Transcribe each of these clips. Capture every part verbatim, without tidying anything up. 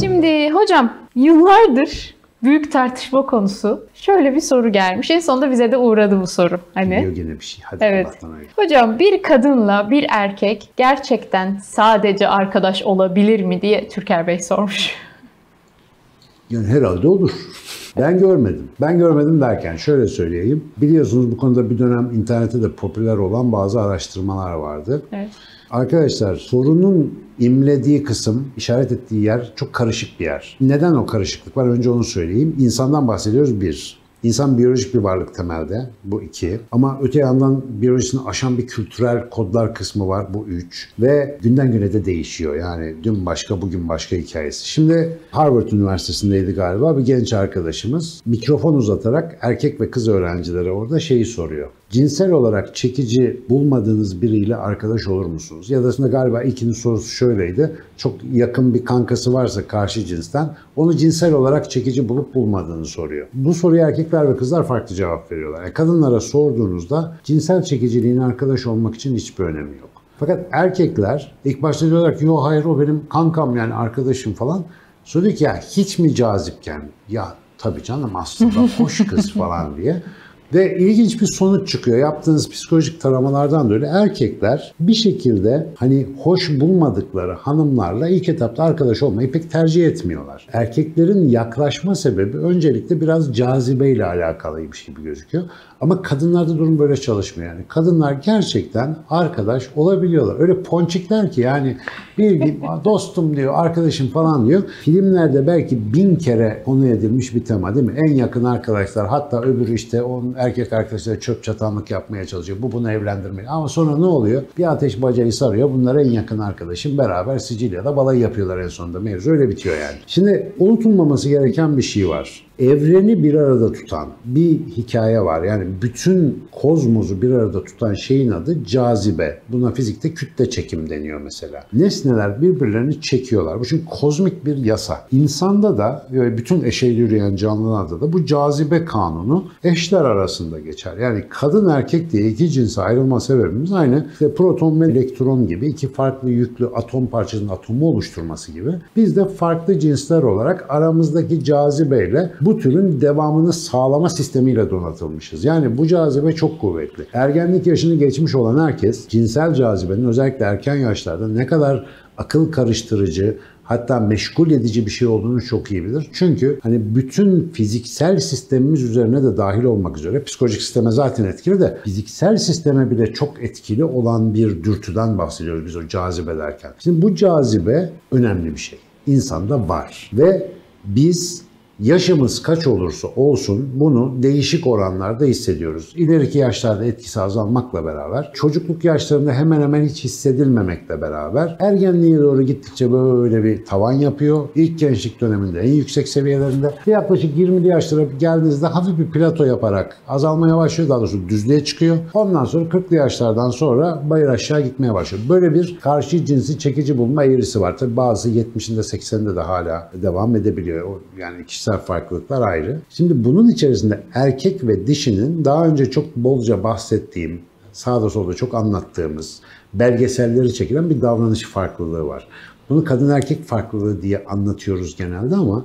Şimdi hocam, yıllardır büyük tartışma konusu. Şöyle bir soru gelmiş. En sonunda bize de uğradı bu soru. Hani? Geliyor gene bir şey. Hadi evet. Hocam, bir kadınla bir erkek gerçekten sadece arkadaş olabilir mi diye Türker Bey sormuş. Yani herhalde olur. Ben görmedim. Ben görmedim derken şöyle söyleyeyim. Biliyorsunuz bu konuda bir dönem internette de popüler olan bazı araştırmalar vardı. Evet. Arkadaşlar, sorunun imlediği kısım, işaret ettiği yer çok karışık bir yer. Neden o karışıklık var? Önce onu söyleyeyim. İnsandan bahsediyoruz bir. İnsan biyolojik bir varlık temelde. Bu iki. Ama öte yandan biyolojisini aşan bir kültürel kodlar kısmı var. Bu üç. Ve günden güne de değişiyor. Yani dün başka, bugün başka hikayesi. Şimdi Harvard Üniversitesi'ndeydi galiba. Bir genç arkadaşımız mikrofon uzatarak erkek ve kız öğrencilere orada şeyi soruyor. Cinsel olarak çekici bulmadığınız biriyle arkadaş olur musunuz? Ya da aslında galiba ikinin sorusu şöyleydi. Çok yakın bir kankası varsa karşı cinsten, onu cinsel olarak çekici bulup bulmadığını soruyor. Bu soruya erkekler ve kızlar farklı cevap veriyorlar. Yani kadınlara sorduğunuzda cinsel çekiciliğin arkadaş olmak için hiçbir önemi yok. Fakat erkekler ilk başta diyorlar ki yo hayır, o benim kankam, yani arkadaşım falan. Söylüyor ki ya hiç mi cazipken? Ya tabii canım, aslında hoş kız falan diye. Ve ilginç bir sonuç çıkıyor. Yaptığınız psikolojik taramalardan da öyle. Erkekler bir şekilde hani hoş bulmadıkları hanımlarla ilk etapta arkadaş olmayı pek tercih etmiyorlar. Erkeklerin yaklaşma sebebi öncelikle biraz cazibeyle alakalıymış gibi gözüküyor. Ama kadınlarda durum böyle çalışmıyor yani. Kadınlar gerçekten arkadaş olabiliyorlar. Öyle ponçikler ki yani bir gün dostum diyor, arkadaşım falan diyor. Filmlerde belki bin kere konu edilmiş bir tema değil mi? En yakın arkadaşlar, hatta öbürü işte onun erkek arkadaşları çöp çatanlık yapmaya çalışıyor. Bu bunu evlendirmeli. Ama sonra ne oluyor? Bir ateş bacayı sarıyor. Bunlar en yakın arkadaşım. Beraber Sicilya'da balayı yapıyorlar en sonunda. Mevzu öyle bitiyor yani. Şimdi unutulmaması gereken bir şey var. Evreni bir arada tutan bir hikaye var. Yani bütün kozmosu bir arada tutan şeyin adı cazibe. Buna fizikte kütle çekim deniyor mesela. Nesneler birbirlerini çekiyorlar. Bu çünkü kozmik bir yasa. İnsanda da, bütün eşeğli yürüyen canlılarda da bu cazibe kanunu eşler arasında geçer. Yani kadın erkek diye iki cinse ayrılma sebebimiz aynı. İşte proton ve elektron gibi iki farklı yüklü atom parçasının atomu oluşturması gibi. Biz de farklı cinsler olarak aramızdaki cazibeyle bu türün devamını sağlama sistemiyle donatılmışız. Yani bu cazibe çok kuvvetli. Ergenlik yaşını geçmiş olan herkes cinsel cazibenin özellikle erken yaşlarda ne kadar akıl karıştırıcı, hatta meşgul edici bir şey olduğunu çok iyi bilir. Çünkü hani bütün fiziksel sistemimiz üzerine de dahil olmak üzere, psikolojik sisteme zaten etkili de fiziksel sisteme bile çok etkili olan bir dürtüden bahsediyoruz biz o cazibe derken. Şimdi bu cazibe önemli bir şey. İnsanda var ve biz yaşımız kaç olursa olsun bunu değişik oranlarda hissediyoruz. İleriki yaşlarda etkisi azalmakla beraber, çocukluk yaşlarında hemen hemen hiç hissedilmemekle beraber, ergenliğe doğru gittikçe böyle bir tavan yapıyor. İlk gençlik döneminde en yüksek seviyelerinde, yaklaşık yirmili yaşlara geldiğinizde hafif bir plato yaparak azalmaya başlıyor. Daha doğrusu düzlüğe çıkıyor. Ondan sonra kırklı yaşlardan sonra bayır aşağı gitmeye başlıyor. Böyle bir karşı cinsi çekici bulma eğrisi var. Tabii bazı yetmişinde sekseninde de hala devam edebiliyor. Yani kişi farklılıklar ayrı. Şimdi bunun içerisinde erkek ve dişinin daha önce çok bolca bahsettiğim, sağda solda çok anlattığımız, belgeselleri çekilen bir davranış farklılığı var. Bunu kadın erkek farklılığı diye anlatıyoruz genelde ama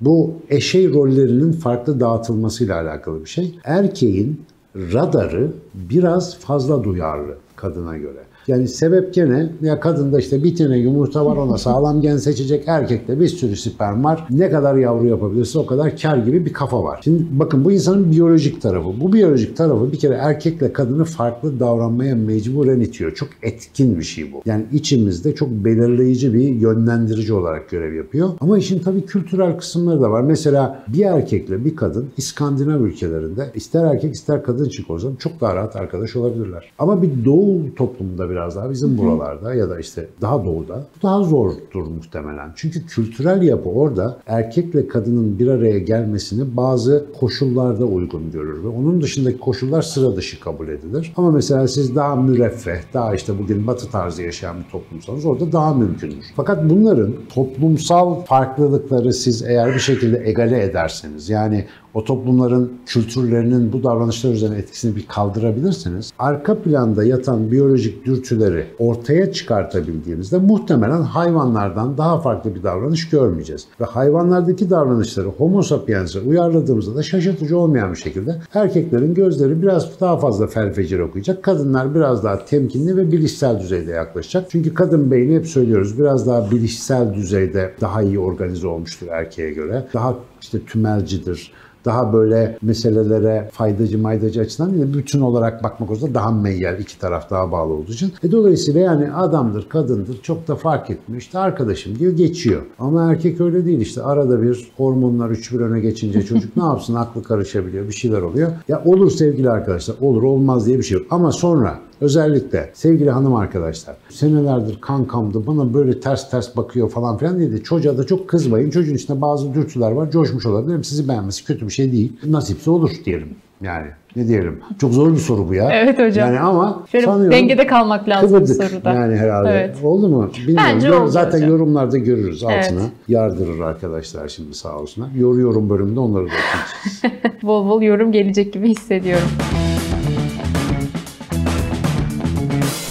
bu eşey rollerinin farklı dağıtılmasıyla alakalı bir şey. Erkeğin radarı biraz fazla duyarlı kadına göre. Yani sebep gene ya kadında işte bir tane yumurta var, ona sağlam gen seçecek. Erkekte bir sürü sperm var. Ne kadar yavru yapabilirse o kadar kar gibi bir kafa var. Şimdi bakın, bu insanın biyolojik tarafı. Bu biyolojik tarafı bir kere erkekle kadını farklı davranmaya mecburen itiyor. Çok etkin bir şey bu. Yani içimizde çok belirleyici bir yönlendirici olarak görev yapıyor. Ama işin tabii kültürel kısımları da var. Mesela bir erkekle bir kadın İskandinav ülkelerinde ister erkek ister kadın çık o zaman çok daha rahat arkadaş olabilirler. Ama bir doğu toplumunda biraz daha bizim buralarda ya da işte daha doğuda daha zordur muhtemelen. Çünkü kültürel yapı orada erkekle kadının bir araya gelmesini bazı koşullarda uygun görür ve onun dışındaki koşullar sıra dışı kabul edilir. Ama mesela siz daha müreffeh, daha işte bugün batı tarzı yaşayan bir toplumsanız orada daha mümkündür. Fakat bunların toplumsal farklılıkları siz eğer bir şekilde egale ederseniz, yani o toplumların kültürlerinin bu davranışlar üzerine etkisini bir kaldırabilirsiniz. Arka planda yatan biyolojik dürtüleri ortaya çıkartabildiğinizde muhtemelen hayvanlardan daha farklı bir davranış görmeyeceğiz. Ve hayvanlardaki davranışları Homo sapiens'e uyarladığımızda da şaşırtıcı olmayan bir şekilde erkeklerin gözleri biraz daha fazla felfecir okuyacak. Kadınlar biraz daha temkinli ve bilişsel düzeyde yaklaşacak. Çünkü kadın beyni hep söylüyoruz biraz daha bilişsel düzeyde daha iyi organize olmuştur erkeğe göre. Daha işte tümelcidir. Daha böyle meselelere faydacı maydacı açısından değil, bütün olarak bakmak olursa daha meyyal, iki taraf daha bağlı olduğu için. E dolayısıyla yani adamdır, kadındır çok da fark etmiyor. İşte arkadaşım diyor geçiyor. Ama erkek öyle değil işte arada bir hormonlar üç bir öne geçince çocuk ne yapsın aklı karışabiliyor, bir şeyler oluyor. Ya olur sevgili arkadaşlar, olur olmaz diye bir şey yok. Ama sonra özellikle sevgili hanım arkadaşlar senelerdir kankamdı bana böyle ters ters bakıyor falan filan dedi. Çocuğa da çok kızmayın. Çocuğun içinde bazı dürtüler var. Coşmuş olabilir. Sizi beğenmesi kötü bir şey değil. Nasipse olur diyelim yani. Ne diyelim? Çok zor bir soru bu ya. Evet hocam. Yani ama şöyle sanıyorum, dengede kalmak lazım kıvırdık bu soruda. Yani herhalde. Evet. Oldu mu? Bilmiyorum. Bence oldu zaten hocam. Yorumlarda görürüz altına. Evet. Yardırır arkadaşlar şimdi sağ olsunlar. Yoruyorum bölümünde onları da okuyacağız. Bol bol yorum gelecek gibi hissediyorum.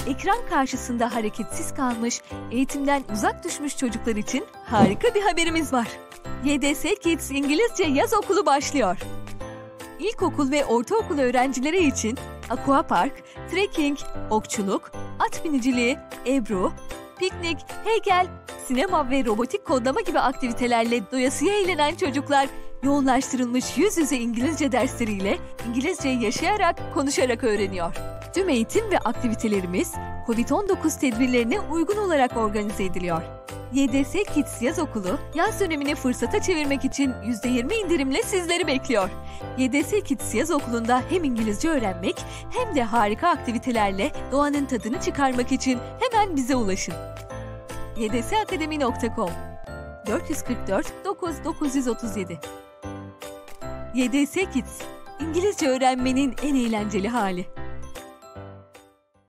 Ekran karşısında hareketsiz kalmış, eğitimden uzak düşmüş çocuklar için harika bir haberimiz var. Y D S Kids İngilizce Yaz Okulu başlıyor. İlkokul ve ortaokul öğrencileri için aquapark, trekking, okçuluk, at biniciliği, ebru, piknik, heykel, sinema ve robotik kodlama gibi aktivitelerle doyasıya eğlenen çocuklar yoğunlaştırılmış yüz yüze İngilizce dersleriyle İngilizceyi yaşayarak, konuşarak öğreniyor. Tüm eğitim ve aktivitelerimiz kovid on dokuz tedbirlerine uygun olarak organize ediliyor. Y D S Kids Yaz Okulu, yaz dönemini fırsata çevirmek için yüzde yirmi indirimle sizleri bekliyor. Y D S Kids Yaz Okulu'nda hem İngilizce öğrenmek hem de harika aktivitelerle doğanın tadını çıkarmak için hemen bize ulaşın. y d s akademi nokta com dört yüz kırk dört dokuz dokuz yüz otuz yedi Y D S Kids, İngilizce öğrenmenin en eğlenceli hali.